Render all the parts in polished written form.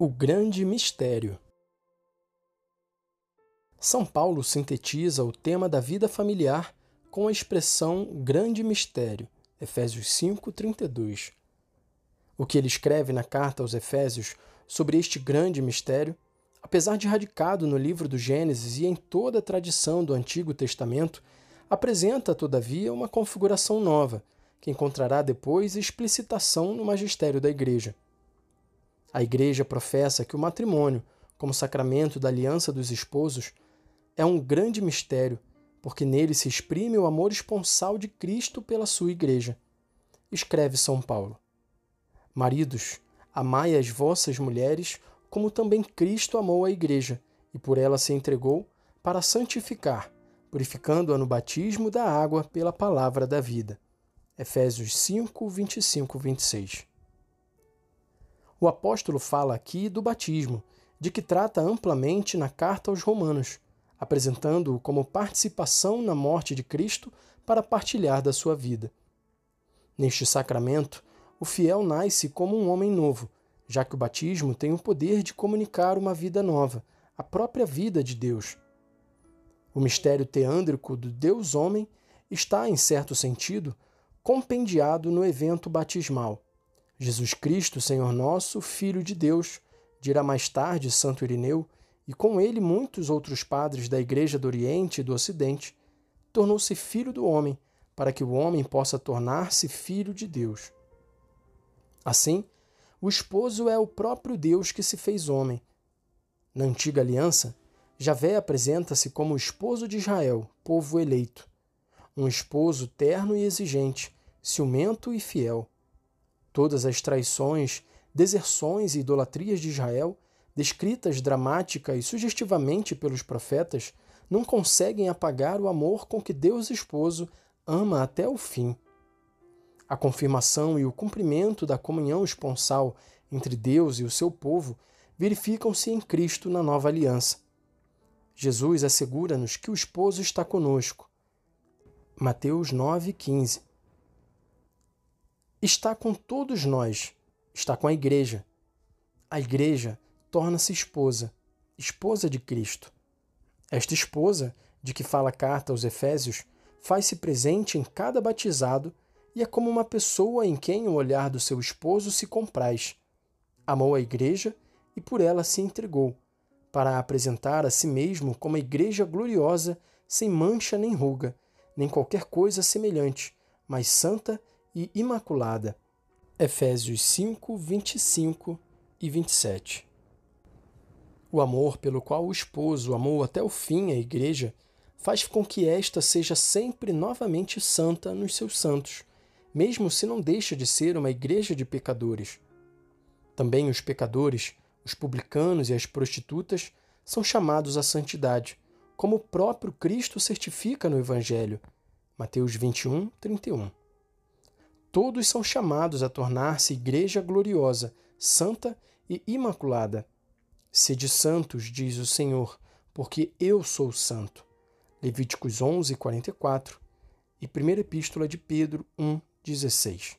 O grande mistério. São Paulo sintetiza o tema da vida familiar com a expressão grande mistério, Efésios 5:32. O que ele escreve na carta aos Efésios sobre este grande mistério, apesar de radicado no livro do Gênesis e em toda a tradição do Antigo Testamento, apresenta, todavia, uma configuração nova, que encontrará depois explicitação no magistério da Igreja. A Igreja professa que o matrimônio, como sacramento da aliança dos esposos, é um grande mistério, porque nele se exprime o amor esponsal de Cristo pela sua Igreja. Escreve São Paulo: Maridos, amai as vossas mulheres, como também Cristo amou a Igreja, e por ela se entregou para santificar, purificando-a no batismo da água pela palavra da vida. Efésios 5, 25, 26. O apóstolo fala aqui do batismo, de que trata amplamente na carta aos Romanos, apresentando-o como participação na morte de Cristo para partilhar da sua vida. Neste sacramento, o fiel nasce como um homem novo, já que o batismo tem o poder de comunicar uma vida nova, a própria vida de Deus. O mistério teândrico do Deus-Homem está, em certo sentido, compendiado no evento batismal. Jesus Cristo, Senhor nosso, Filho de Deus, dirá mais tarde Santo Irineu, e com ele muitos outros padres da Igreja do Oriente e do Ocidente, tornou-se Filho do Homem, para que o homem possa tornar-se Filho de Deus. Assim, o esposo é o próprio Deus que se fez homem. Na antiga aliança, Javé apresenta-se como o esposo de Israel, povo eleito, um esposo terno e exigente, ciumento e fiel. Todas as traições, deserções e idolatrias de Israel, descritas dramática e sugestivamente pelos profetas, não conseguem apagar o amor com que Deus esposo ama até o fim. A confirmação e o cumprimento da comunhão esponsal entre Deus e o seu povo verificam-se em Cristo na nova aliança. Jesus assegura-nos que o esposo está conosco. Mateus 9,15. Está com todos nós, está com a Igreja. A Igreja torna-se esposa, esposa de Cristo. Esta esposa, de que fala a carta aos Efésios, faz-se presente em cada batizado e é como uma pessoa em quem o olhar do seu esposo se compraz. Amou a Igreja e por ela se entregou, para apresentar a si mesmo como a Igreja gloriosa, sem mancha nem ruga, nem qualquer coisa semelhante, mas santa e imaculada. Efésios 5, 25 e 27. O amor pelo qual o esposo amou até o fim a Igreja faz com que esta seja sempre novamente santa nos seus santos, mesmo se não deixa de ser uma igreja de pecadores. Também os pecadores, os publicanos e as prostitutas, são chamados à santidade, como o próprio Cristo certifica no Evangelho. Mateus 21, 31. Todos são chamados a tornar-se igreja gloriosa, santa e imaculada. Sede santos, diz o Senhor, porque eu sou santo. Levíticos 11, 44 e 1ª Epístola de Pedro 1, 16.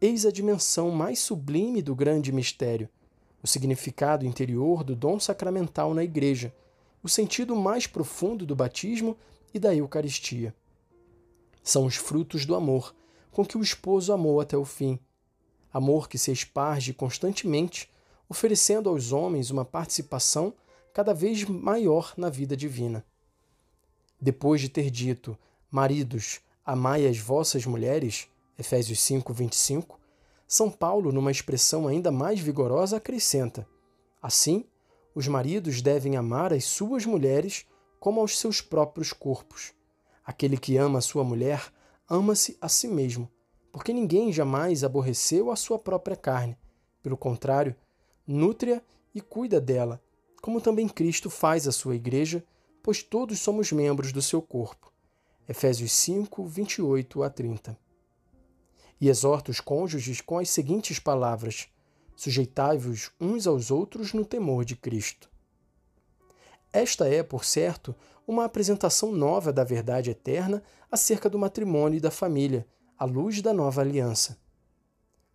Eis a dimensão mais sublime do grande mistério, o significado interior do dom sacramental na Igreja, o sentido mais profundo do batismo e da Eucaristia. São os frutos do amor com que o esposo amou até o fim, amor que se esparge constantemente, oferecendo aos homens uma participação cada vez maior na vida divina. Depois de ter dito, maridos, amai as vossas mulheres, Efésios 5, 25, São Paulo, numa expressão ainda mais vigorosa, acrescenta, assim, os maridos devem amar as suas mulheres como aos seus próprios corpos. Aquele que ama a sua mulher, ama-se a si mesmo, porque ninguém jamais aborreceu a sua própria carne. Pelo contrário, nutre-a e cuida dela, como também Cristo faz a sua Igreja, pois todos somos membros do seu corpo. Efésios 5, 28 a 30. E exorta os cônjuges com as seguintes palavras, sujeitai-vos uns aos outros no temor de Cristo. Esta é, por certo, uma apresentação nova da verdade eterna acerca do matrimônio e da família, à luz da nova aliança.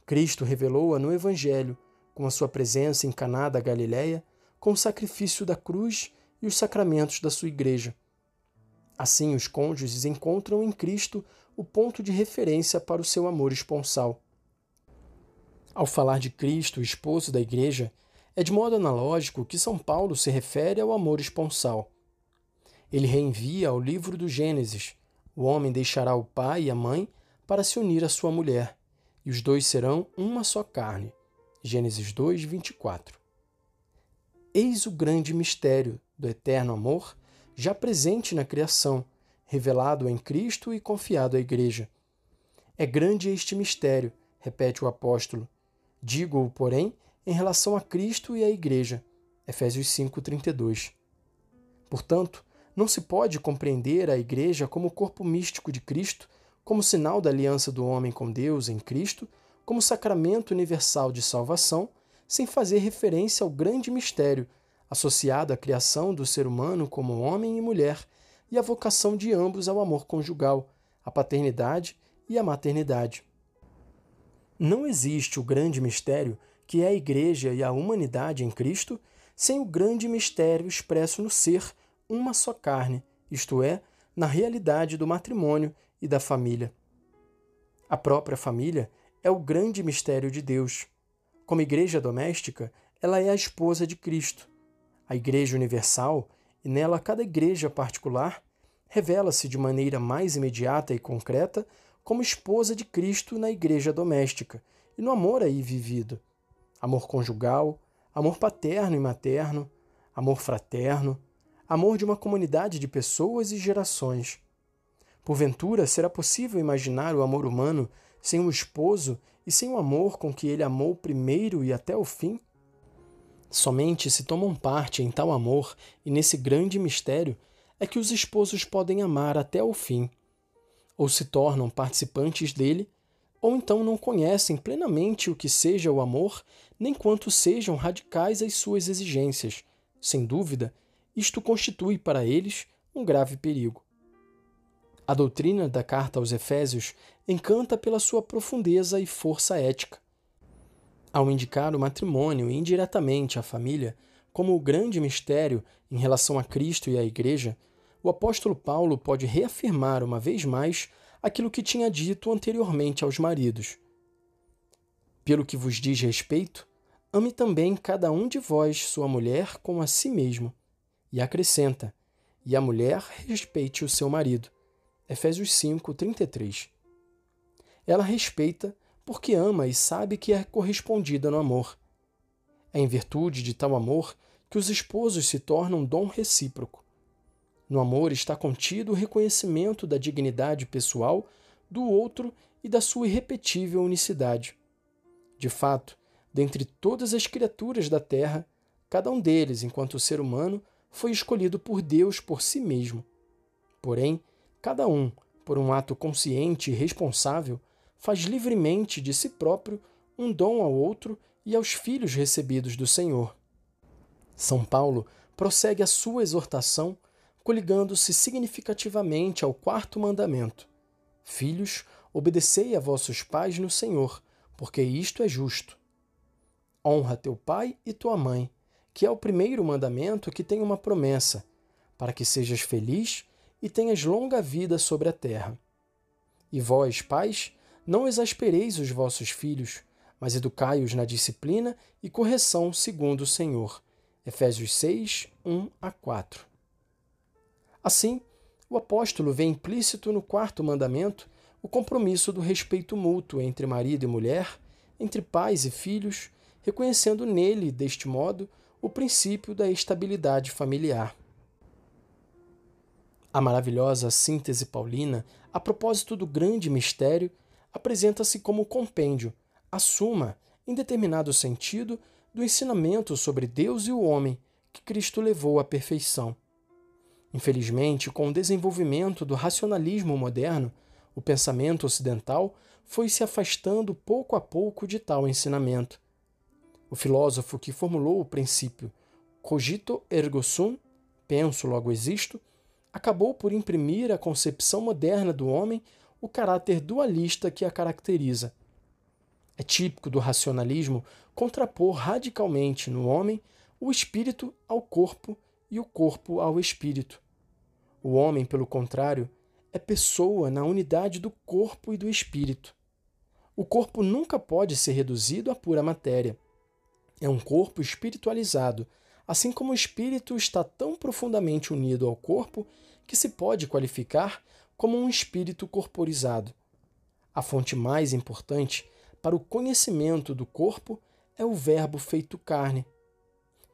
Cristo revelou-a no Evangelho, com a sua presença em Cana da Galiléia, com o sacrifício da cruz e os sacramentos da sua Igreja. Assim, os cônjuges encontram em Cristo o ponto de referência para o seu amor esponsal. Ao falar de Cristo, o esposo da Igreja, é de modo analógico que São Paulo se refere ao amor esponsal. Ele reenvia ao livro do Gênesis: o homem deixará o pai e a mãe para se unir à sua mulher, e os dois serão uma só carne. Gênesis 2, 24. Eis o grande mistério do eterno amor, já presente na criação, revelado em Cristo e confiado à Igreja. É grande este mistério, repete o apóstolo. Digo-o, porém, em relação a Cristo e à Igreja. Efésios 5, 32. Portanto, não se pode compreender a Igreja como o corpo místico de Cristo, como sinal da aliança do homem com Deus em Cristo, como sacramento universal de salvação, sem fazer referência ao grande mistério, associado à criação do ser humano como homem e mulher e à vocação de ambos ao amor conjugal, à paternidade e à maternidade. Não existe o grande mistério que é a Igreja e a humanidade em Cristo sem o grande mistério expresso no ser uma só carne, isto é, na realidade do matrimônio e da família. A própria família é o grande mistério de Deus. Como Igreja doméstica, ela é a esposa de Cristo. A Igreja universal, e nela cada igreja particular, revela-se de maneira mais imediata e concreta como esposa de Cristo na Igreja doméstica e no amor aí vivido. Amor conjugal, amor paterno e materno, amor fraterno, amor de uma comunidade de pessoas e gerações. Porventura, será possível imaginar o amor humano sem o esposo e sem o amor com que ele amou primeiro e até o fim? Somente se tomam parte em tal amor e nesse grande mistério é que os esposos podem amar até o fim. Ou se tornam participantes dele, ou então não conhecem plenamente o que seja o amor, nem quanto sejam radicais as suas exigências. Sem dúvida, isto constitui para eles um grave perigo. A doutrina da Carta aos Efésios encanta pela sua profundeza e força ética. Ao indicar o matrimônio e indiretamente a família como o grande mistério em relação a Cristo e à Igreja, o apóstolo Paulo pode reafirmar uma vez mais aquilo que tinha dito anteriormente aos maridos. Pelo que vos diz respeito, ame também cada um de vós sua mulher como a si mesmo. E acrescenta, e a mulher respeite o seu marido. Efésios 5, 33. Ela respeita porque ama e sabe que é correspondida no amor. É em virtude de tal amor que os esposos se tornam dom recíproco. No amor está contido o reconhecimento da dignidade pessoal do outro e da sua irrepetível unicidade. De fato, dentre todas as criaturas da terra, cada um deles, enquanto ser humano, foi escolhido por Deus por si mesmo. Porém, cada um, por um ato consciente e responsável, faz livremente de si próprio um dom ao outro e aos filhos recebidos do Senhor. São Paulo prossegue a sua exortação, coligando-se significativamente ao quarto mandamento. Filhos, obedecei a vossos pais no Senhor, porque isto é justo. Honra teu pai e tua mãe, que é o primeiro mandamento que tem uma promessa, para que sejas feliz e tenhas longa vida sobre a terra. E vós, pais, não exaspereis os vossos filhos, mas educai-os na disciplina e correção segundo o Senhor. Efésios 6, 1 a 4. Assim, o apóstolo vê implícito no quarto mandamento o compromisso do respeito mútuo entre marido e mulher, entre pais e filhos, reconhecendo nele, deste modo, o princípio da estabilidade familiar. A maravilhosa síntese paulina, a propósito do grande mistério, apresenta-se como compêndio, a suma, em determinado sentido, do ensinamento sobre Deus e o homem que Cristo levou à perfeição. Infelizmente, com o desenvolvimento do racionalismo moderno, o pensamento ocidental foi se afastando pouco a pouco de tal ensinamento. O filósofo que formulou o princípio cogito ergo sum, penso logo existo, acabou por imprimir à concepção moderna do homem o caráter dualista que a caracteriza. É típico do racionalismo contrapor radicalmente no homem o espírito ao corpo e o corpo ao espírito. O homem, pelo contrário, é pessoa na unidade do corpo e do espírito. O corpo nunca pode ser reduzido à pura matéria. É um corpo espiritualizado, assim como o espírito está tão profundamente unido ao corpo que se pode qualificar como um espírito corporizado. A fonte mais importante para o conhecimento do corpo é o Verbo feito carne.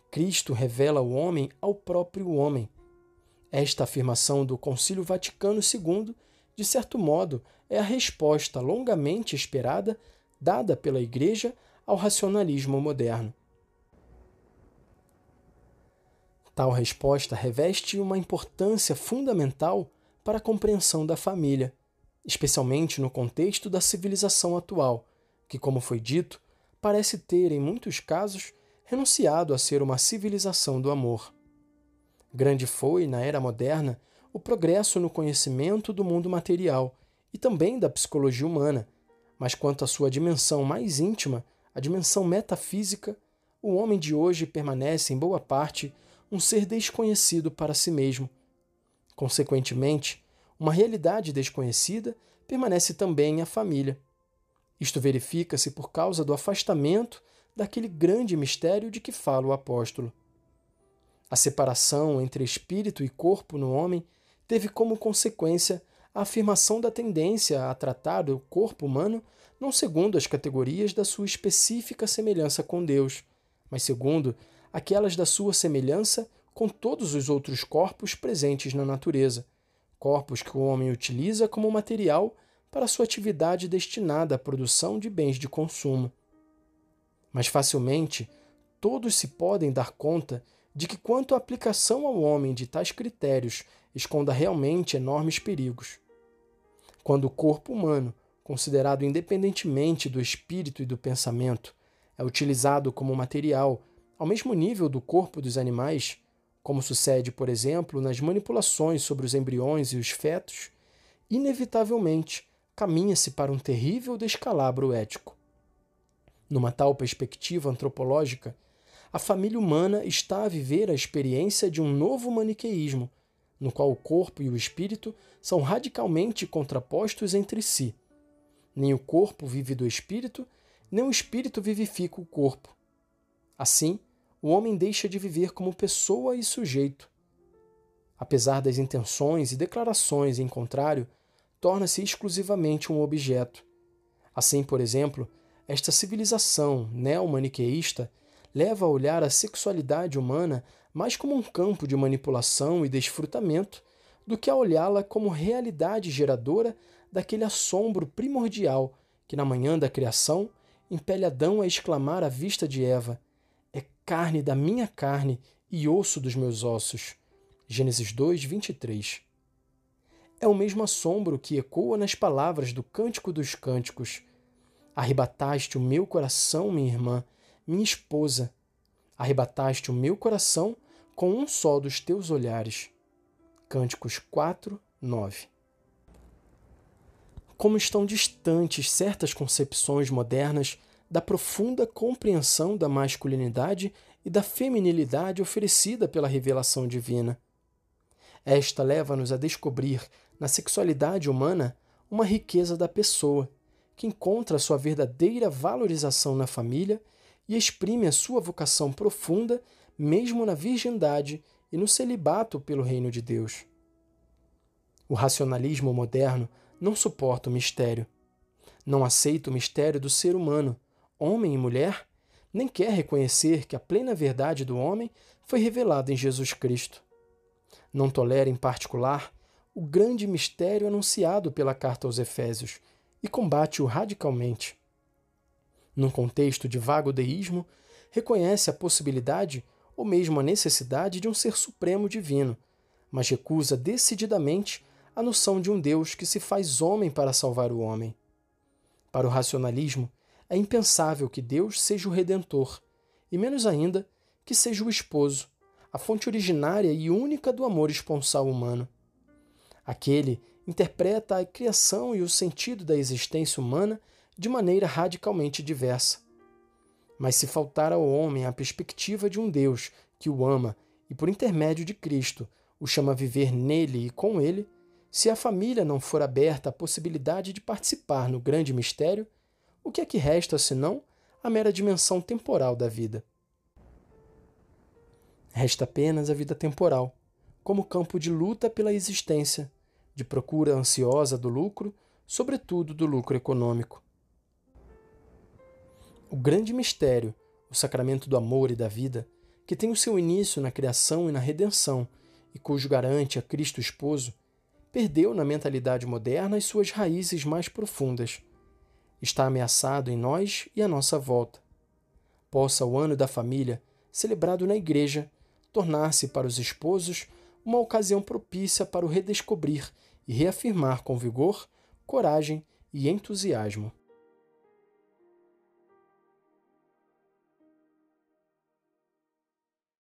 Cristo revela o homem ao próprio homem. Esta afirmação do Concílio Vaticano II, de certo modo, é a resposta longamente esperada dada pela Igreja ao racionalismo moderno. Tal resposta reveste uma importância fundamental para a compreensão da família, especialmente no contexto da civilização atual, que, como foi dito, parece ter, em muitos casos, renunciado a ser uma civilização do amor. Grande foi, na era moderna, o progresso no conhecimento do mundo material e também da psicologia humana, mas quanto à sua dimensão mais íntima, a dimensão metafísica, o homem de hoje permanece, em boa parte, um ser desconhecido para si mesmo. Consequentemente, uma realidade desconhecida permanece também a família. Isto verifica-se por causa do afastamento daquele grande mistério de que fala o apóstolo. A separação entre espírito e corpo no homem teve como consequência a afirmação da tendência a tratar o corpo humano não segundo as categorias da sua específica semelhança com Deus, mas segundo aquelas da sua semelhança com todos os outros corpos presentes na natureza, corpos que o homem utiliza como material para sua atividade destinada à produção de bens de consumo. Mas facilmente, todos se podem dar conta de que quanto à aplicação ao homem de tais critérios esconda realmente enormes perigos. Quando o corpo humano, considerado independentemente do espírito e do pensamento, é utilizado como material ao mesmo nível do corpo dos animais, como sucede, por exemplo, nas manipulações sobre os embriões e os fetos, inevitavelmente, caminha-se para um terrível descalabro ético. Numa tal perspectiva antropológica, a família humana está a viver a experiência de um novo maniqueísmo, no qual o corpo e o espírito são radicalmente contrapostos entre si. Nem o corpo vive do espírito, nem o espírito vivifica o corpo. Assim, o homem deixa de viver como pessoa e sujeito. Apesar das intenções e declarações em contrário, torna-se exclusivamente um objeto. Assim, por exemplo, esta civilização neomaniqueísta leva a olhar a sexualidade humana mais como um campo de manipulação e desfrutamento do que a olhá-la como realidade geradora daquele assombro primordial que, na manhã da criação, impele Adão a exclamar à vista de Eva: "É carne da minha carne e osso dos meus ossos." Gênesis 2, 23. É o mesmo assombro que ecoa nas palavras do Cântico dos Cânticos: "Arrebataste o meu coração, minha irmã, minha esposa. Arrebataste o meu coração com um só dos teus olhares." Cânticos 4, 9. Como estão distantes certas concepções modernas da profunda compreensão da masculinidade e da feminilidade oferecida pela revelação divina. Esta leva-nos a descobrir, na sexualidade humana, uma riqueza da pessoa, que encontra sua verdadeira valorização na família e exprime a sua vocação profunda mesmo na virgindade e no celibato pelo reino de Deus. O racionalismo moderno não suporta o mistério. Não aceita o mistério do ser humano, homem e mulher, nem quer reconhecer que a plena verdade do homem foi revelada em Jesus Cristo. Não tolera, em particular, o grande mistério anunciado pela carta aos Efésios e combate-o radicalmente. Num contexto de vago deísmo, reconhece a possibilidade ou mesmo a necessidade de um ser supremo divino, mas recusa decididamente a noção de um Deus que se faz homem para salvar o homem. Para o racionalismo, é impensável que Deus seja o Redentor, e menos ainda que seja o esposo, a fonte originária e única do amor esponsal humano. Aquele interpreta a criação e o sentido da existência humana de maneira radicalmente diversa. Mas se faltar ao homem a perspectiva de um Deus que o ama e, por intermédio de Cristo, o chama a viver nele e com ele, se a família não for aberta à possibilidade de participar no grande mistério, o que é que resta, senão, a mera dimensão temporal da vida? Resta apenas a vida temporal, como campo de luta pela existência, de procura ansiosa do lucro, sobretudo do lucro econômico. O grande mistério, o sacramento do amor e da vida, que tem o seu início na criação e na redenção, e cujo garante é Cristo Esposo, perdeu na mentalidade moderna as suas raízes mais profundas. Está ameaçado em nós e à nossa volta. Possa o ano da família, celebrado na Igreja, tornar-se para os esposos uma ocasião propícia para o redescobrir e reafirmar com vigor, coragem e entusiasmo.